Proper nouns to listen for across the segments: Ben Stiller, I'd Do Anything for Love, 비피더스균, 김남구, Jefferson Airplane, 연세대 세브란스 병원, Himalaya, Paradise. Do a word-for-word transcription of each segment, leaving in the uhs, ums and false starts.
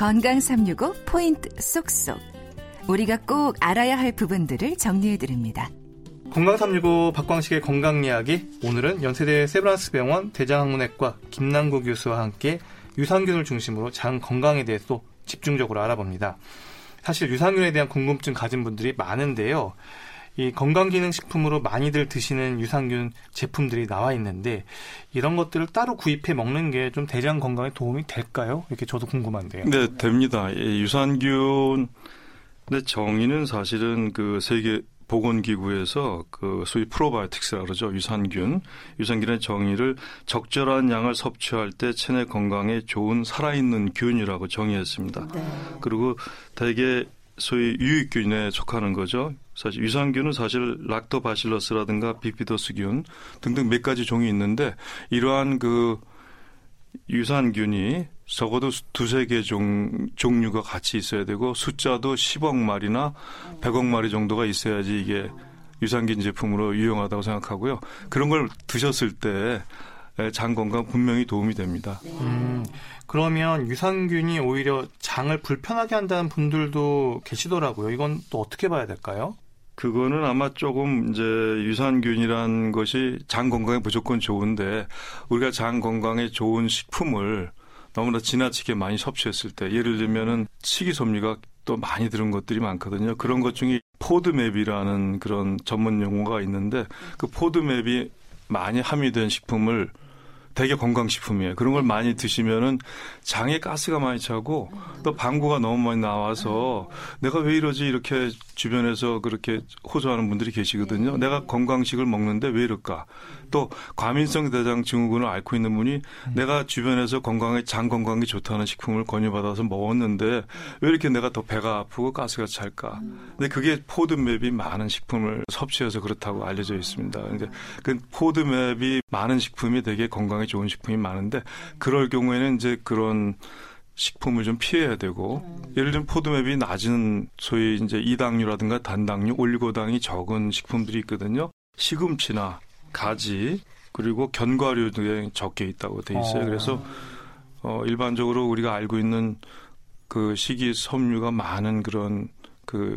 건강 삼육오 포인트 쏙쏙. 우리가 꼭 알아야 할 부분들을 정리해드립니다. 건강 삼육오 박광식의 건강 이야기. 오늘은 연세대 세브란스 병원 대장학문외과 김남구 교수와 함께 유산균을 중심으로 장 건강에 대해서 집중적으로 알아봅니다. 사실 유산균에 대한 궁금증 가진 분들이 많은데요. 이 건강기능식품으로 많이들 드시는 유산균 제품들이 나와 있는데 이런 것들을 따로 구입해 먹는 게 좀 대장 건강에 도움이 될까요? 이렇게 저도 궁금한데요. 네, 됩니다. 유산균의 정의는 사실은 그 세계 보건기구에서 그 소위 프로바이오틱스라고 그러죠. 유산균. 유산균의 정의를 적절한 양을 섭취할 때 체내 건강에 좋은 살아있는 균이라고 정의했습니다. 네. 그리고 대개 소위 유익균에 속하는 거죠. 사실 유산균은 사실 락토바실러스라든가 비피더스균 등등 몇 가지 종이 있는데 이러한 그 유산균이 적어도 두세 개 종, 종류가 같이 있어야 되고 숫자도 십억 마리나 백억 마리 정도가 있어야지 이게 유산균 제품으로 유용하다고 생각하고요. 그런 걸 드셨을 때 장 건강 분명히 도움이 됩니다. 음, 그러면 유산균이 오히려 장을 불편하게 한다는 분들도 계시더라고요. 이건 또 어떻게 봐야 될까요? 그거는 아마 조금 이제 유산균이란 것이 장 건강에 무조건 좋은데 우리가 장 건강에 좋은 식품을 너무나 지나치게 많이 섭취했을 때 예를 들면은 식이섬유가 또 많이 들은 것들이 많거든요. 그런 것 중에 포드맵이라는 그런 전문 용어가 있는데 그 포드맵이 많이 함유된 식품을 되게 건강식품이에요. 그런 걸 많이 드시면은 장에 가스가 많이 차고 또 방구가 너무 많이 나와서 내가 왜 이러지 이렇게 주변에서 그렇게 호소하는 분들이 계시거든요. 내가 건강식을 먹는데 왜 이럴까? 또 과민성 대장 증후군을 앓고 있는 분이 내가 주변에서 건강에 장 건강이 좋다는 식품을 권유받아서 먹었는데 왜 이렇게 내가 더 배가 아프고 가스가 찰까? 근데 그게 포드맵이 많은 식품을 섭취해서 그렇다고 알려져 있습니다. 근데 그 포드맵이 많은 식품이 되게 건강 좋은 식품이 많은데 그럴 경우에는 이제 그런 식품을 좀 피해야 되고 예를 들면 포도맵이 낮은 소위 이제 이당류라든가 단당류, 올리고당이 적은 식품들이 있거든요. 시금치나 가지 그리고 견과류 등에 적게 있다고 돼 있어요. 그래서 어, 일반적으로 우리가 알고 있는 그 식이섬유가 많은 그런 그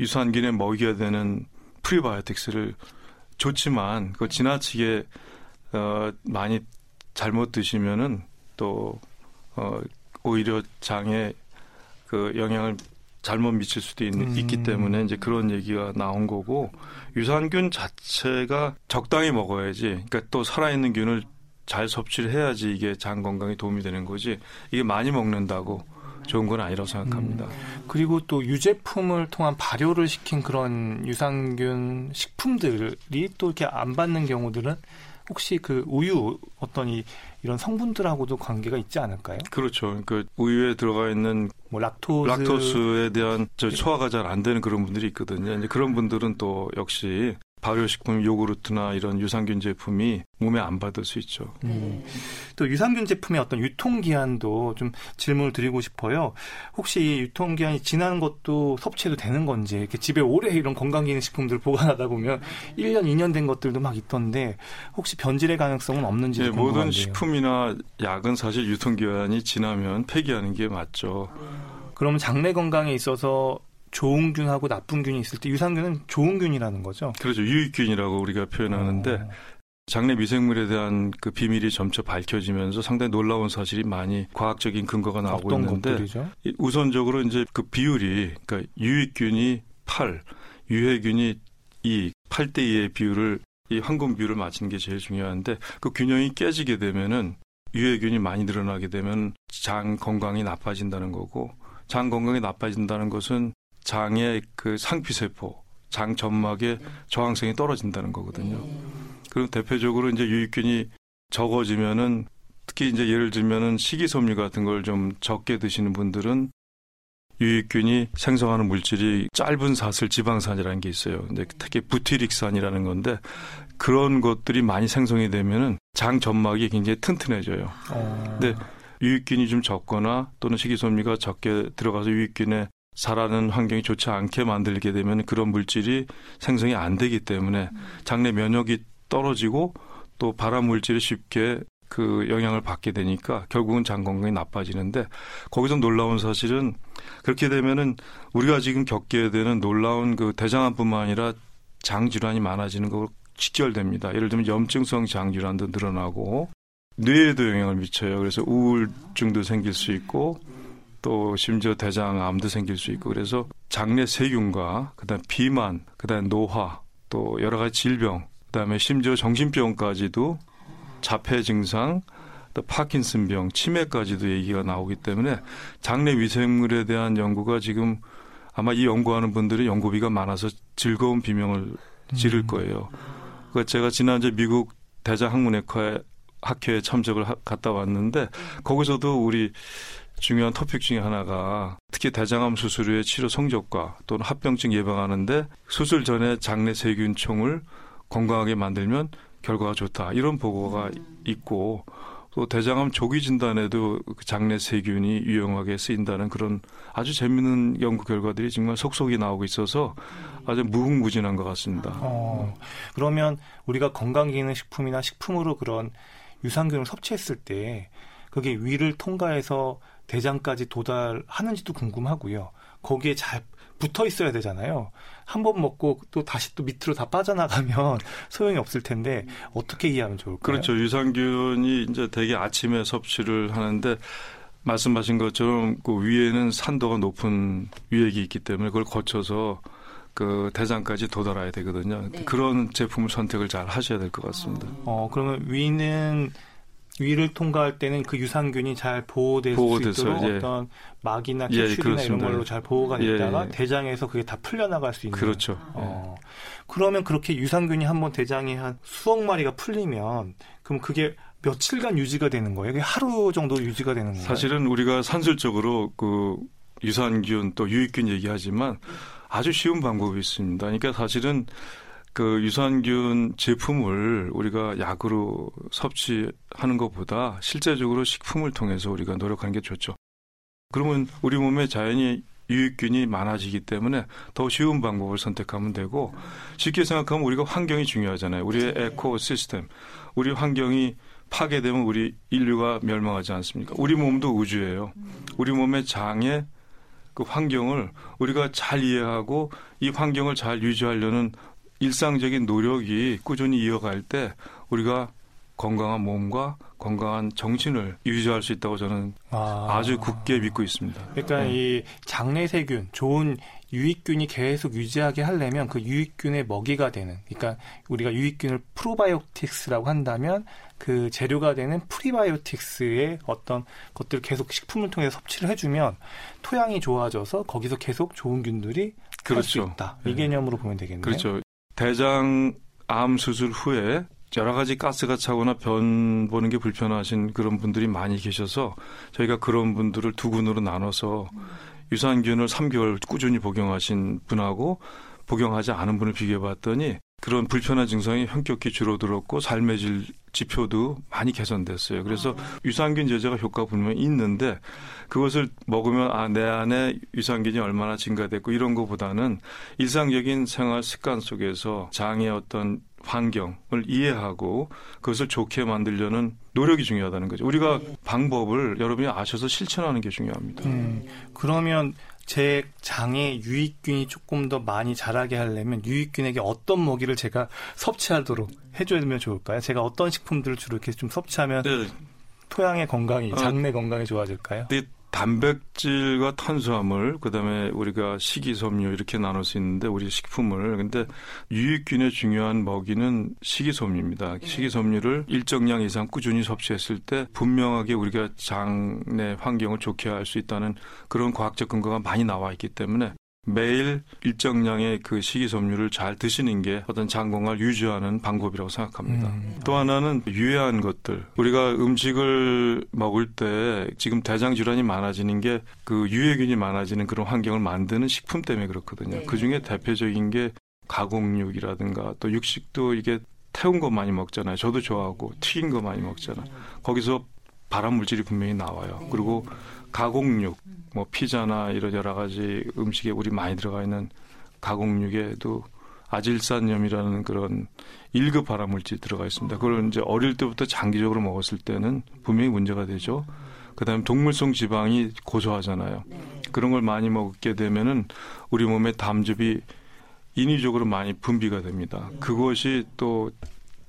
유산균에 먹여야 되는 프리바이오틱스를 좋지만 그 지나치게 어, 많이 잘못 드시면은 또, 어, 오히려 장에 그 영향을 잘못 미칠 수도 있, 음. 있기 때문에 이제 그런 얘기가 나온 거고 유산균 자체가 적당히 먹어야지. 그러니까 또 살아있는 균을 잘 섭취를 해야지 이게 장 건강에 도움이 되는 거지. 이게 많이 먹는다고 좋은 건 아니라고 생각합니다. 음. 그리고 또 유제품을 통한 발효를 시킨 그런 유산균 식품들이 또 이렇게 안 받는 경우들은 혹시 그 우유 어떤 이, 이런 성분들하고도 관계가 있지 않을까요? 그렇죠. 그 우유에 들어가 있는 뭐 락토스. 락토스에 대한 저 소화가 잘 안 되는 그런 분들이 있거든요. 이제 그런 분들은 또 역시 발효식품 요구르트나 이런 유산균 제품이 몸에 안 받을 수 있죠. 음. 또 유산균 제품의 어떤 유통기한도 좀 질문을 드리고 싶어요. 혹시 유통기한이 지난 것도 섭취해도 되는 건지 이렇게 집에 오래 이런 건강기능식품들 보관하다 보면 일 년, 이 년 된 것들도 막 있던데 혹시 변질의 가능성은 없는지 네, 궁금한데요. 모든 식품이나 약은 사실 유통기한이 지나면 폐기하는 게 맞죠. 그러면 장내 건강에 있어서 좋은 균하고 나쁜 균이 있을 때 유산균은 좋은 균이라는 거죠? 그렇죠. 유익균이라고 우리가 표현하는데 오. 장내 미생물에 대한 그 비밀이 점차 밝혀지면서 상당히 놀라운 사실이 많이 과학적인 근거가 나오고 어떤 있는데 것들이죠? 우선적으로 이제 그 비율이 그러니까 유익균이 팔, 유해균이 이, 팔 대 이의 비율을 이 황금 비율을 맞추는 게 제일 중요한데 그 균형이 깨지게 되면은 유해균이 많이 늘어나게 되면 장 건강이 나빠진다는 거고 장 건강이 나빠진다는 것은 장의 그 상피세포, 장 점막의 저항성이 떨어진다는 거거든요. 그럼 대표적으로 이제 유익균이 적어지면은 특히 이제 예를 들면은 식이섬유 같은 걸 좀 적게 드시는 분들은 유익균이 생성하는 물질이 짧은 사슬 지방산이라는 게 있어요. 근데 특히 부티릭산이라는 건데 그런 것들이 많이 생성이 되면은 장 점막이 굉장히 튼튼해져요. 근데 유익균이 좀 적거나 또는 식이섬유가 적게 들어가서 유익균에 자라는 환경이 좋지 않게 만들게 되면 그런 물질이 생성이 안 되기 때문에 장내 면역이 떨어지고 또 발암 물질이 쉽게 그 영향을 받게 되니까 결국은 장 건강이 나빠지는데, 거기서 놀라운 사실은 그렇게 되면은 우리가 지금 겪게 되는 놀라운 그 대장암뿐만 아니라 장 질환이 많아지는 것과 직결됩니다. 예를 들면 염증성 장 질환도 늘어나고 뇌에도 영향을 미쳐요. 그래서 우울증도 생길 수 있고 또 심지어 대장암도 생길 수 있고, 그래서 장내 세균과 그다음 비만, 그다음 노화, 또 여러 가지 질병, 그다음에 심지어 정신병까지도 자폐 증상, 또 파킨슨병, 치매까지도 얘기가 나오기 때문에 장내 위생물에 대한 연구가 지금 아마 이 연구하는 분들이 연구비가 많아서 즐거운 비명을 지를 거예요. 그러니까 제가 지난주 미국 대장학문외과 학회에 참석을 하, 갔다 왔는데 거기서도 우리 중요한 토픽 중에 하나가 특히 대장암 수술 후의 치료 성적과 또는 합병증 예방하는데 수술 전에 장내 세균총을 건강하게 만들면 결과가 좋다, 이런 보고가 있고, 또 대장암 조기 진단에도 장내 세균이 유용하게 쓰인다는 그런 아주 재미있는 연구 결과들이 정말 속속이 나오고 있어서 아주 무궁무진한 것 같습니다. 어, 그러면 우리가 건강기능식품이나 식품으로 그런 유산균을 섭취했을 때 그게 위를 통과해서 대장까지 도달하는지도 궁금하고요. 거기에 잘 붙어 있어야 되잖아요. 한 번 먹고 또 다시 또 밑으로 다 빠져나가면 소용이 없을 텐데 어떻게 이해하면 좋을까요? 그렇죠. 유산균이 이제 되게 아침에 섭취를 하는데 말씀하신 것처럼 그 위에는 산도가 높은 유액이 있기 때문에 그걸 거쳐서 그 대장까지 도달해야 되거든요. 네. 그런 제품을 선택을 잘 하셔야 될 것 같습니다. 어, 그러면 위는 위를 통과할 때는 그 유산균이 잘 보호될 보호됐어요. 수 있도록 예. 어떤 막이나 캡슐이나 예, 이런 걸로 잘 보호가 됐다가 예, 예. 대장에서 그게 다 풀려나갈 수 있는. 그렇죠. 어. 예. 그러면 그렇게 유산균이 한번 대장에 한 수억 마리가 풀리면 그럼 그게 며칠간 유지가 되는 거예요? 그게 하루 정도 유지가 되는 거예요? 사실은 우리가 산술적으로 그 유산균 또 유익균 얘기하지만 아주 쉬운 방법이 있습니다. 그러니까 사실은 그 유산균 제품을 우리가 약으로 섭취하는 것보다 실제적으로 식품을 통해서 우리가 노력하는 게 좋죠. 그러면 우리 몸에 자연히 유익균이 많아지기 때문에 더 쉬운 방법을 선택하면 되고, 쉽게 생각하면 우리가 환경이 중요하잖아요. 우리의 에코시스템, 우리 환경이 파괴되면 우리 인류가 멸망하지 않습니까? 우리 몸도 우주예요. 우리 몸의 장에 그 환경을 우리가 잘 이해하고 이 환경을 잘 유지하려는 일상적인 노력이 꾸준히 이어갈 때 우리가 건강한 몸과 건강한 정신을 유지할 수 있다고 저는 아. 아주 굳게 믿고 있습니다. 그러니까 네. 이 장내 세균, 좋은 유익균이 계속 유지하게 하려면 그 유익균의 먹이가 되는, 그러니까 우리가 유익균을 프로바이오틱스라고 한다면 그 재료가 되는 프리바이오틱스의 어떤 것들을 계속 식품을 통해서 섭취를 해주면 토양이 좋아져서 거기서 계속 좋은 균들이 살 수 그렇죠. 있다. 이 개념으로 네. 보면 되겠네요. 그렇죠. 대장암 수술 후에 여러 가지 가스가 차거나 변 보는 게 불편하신 그런 분들이 많이 계셔서 저희가 그런 분들을 두 군으로 나눠서 유산균을 삼 개월 꾸준히 복용하신 분하고 복용하지 않은 분을 비교해 봤더니 그런 불편한 증상이 현격히 줄어들었고 삶의 질 지표도 많이 개선됐어요. 그래서 유산균 제제가 효과가 분명히 있는데 그것을 먹으면 아, 내 안에 유산균이 얼마나 증가됐고 이런 것보다는 일상적인 생활 습관 속에서 장의 어떤 환경을 이해하고 그것을 좋게 만들려는 노력이 중요하다는 거죠. 우리가 방법을 여러분이 아셔서 실천하는 게 중요합니다. 음, 그러면 제 장에 유익균이 조금 더 많이 자라게 하려면 유익균에게 어떤 먹이를 제가 섭취하도록 해줘야 되면 좋을까요? 제가 어떤 식품들을 주로 이렇게 좀 섭취하면 네. 토양의 건강이, 장내 어, 건강이 좋아질까요? 네, 단백질과 탄수화물, 그다음에 우리가 식이섬유 이렇게 나눌 수 있는데 우리 식품을. 근데 유익균의 중요한 먹이는 식이섬유입니다. 식이섬유를 일정량 이상 꾸준히 섭취했을 때 분명하게 우리가 장내 환경을 좋게 할 수 있다는 그런 과학적 근거가 많이 나와 있기 때문에 매일 일정량의 그 식이섬유를 잘 드시는 게 어떤 장 건강을 유지하는 방법이라고 생각합니다. 음. 또 하나는 유해한 것들. 우리가 음식을 먹을 때 지금 대장 질환이 많아지는 게 그 유해균이 많아지는 그런 환경을 만드는 식품 때문에 그렇거든요. 네. 그중에 대표적인 게 가공육이라든가 또 육식도 이게 태운 거 많이 먹잖아요. 저도 좋아하고 튀긴 거 많이 먹잖아요. 거기서 발암물질이 분명히 나와요. 그리고 가공육, 뭐 피자나 이런 여러 가지 음식에 우리 많이 들어가 있는 가공육에도 아질산염이라는 그런 일 급 발암물질 들어가 있습니다. 그걸 이제 어릴 때부터 장기적으로 먹었을 때는 분명히 문제가 되죠. 그다음에 동물성 지방이 고소하잖아요. 그런 걸 많이 먹게 되면은 우리 몸의 담즙이 인위적으로 많이 분비가 됩니다. 그것이 또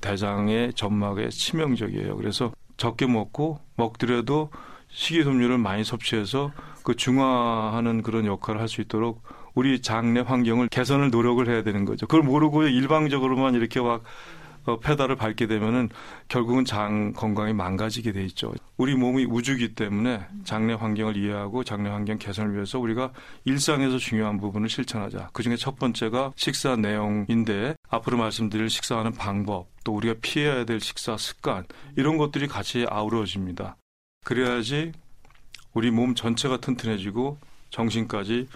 대장의 점막에 치명적이에요. 그래서 적게 먹고 먹더라도 식이섬유를 많이 섭취해서 그 중화하는 그런 역할을 할 수 있도록 우리 장내 환경을 개선을 노력을 해야 되는 거죠. 그걸 모르고 일방적으로만 이렇게 막 페달을 밟게 되면은 결국은 장 건강이 망가지게 돼 있죠. 우리 몸이 우주기 때문에 장내 환경을 이해하고 장내 환경 개선을 위해서 우리가 일상에서 중요한 부분을 실천하자. 그중에 첫 번째가 식사 내용인데 앞으로 말씀드릴 식사하는 방법, 또 우리가 피해야 될 식사 습관, 이런 것들이 같이 아우러집니다. 그래야지 우리 몸 전체가 튼튼해지고 정신까지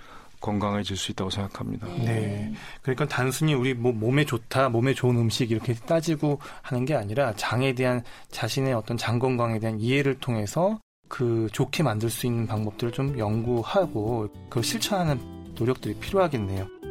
건강해질 수 있다고 생각합니다. 네, 그러니까 단순히 우리 뭐 몸에 좋다, 몸에 좋은 음식 이렇게 따지고 하는 게 아니라 장에 대한 자신의 어떤 장 건강에 대한 이해를 통해서 그 좋게 만들 수 있는 방법들을 좀 연구하고 그걸 실천하는 노력들이 필요하겠네요.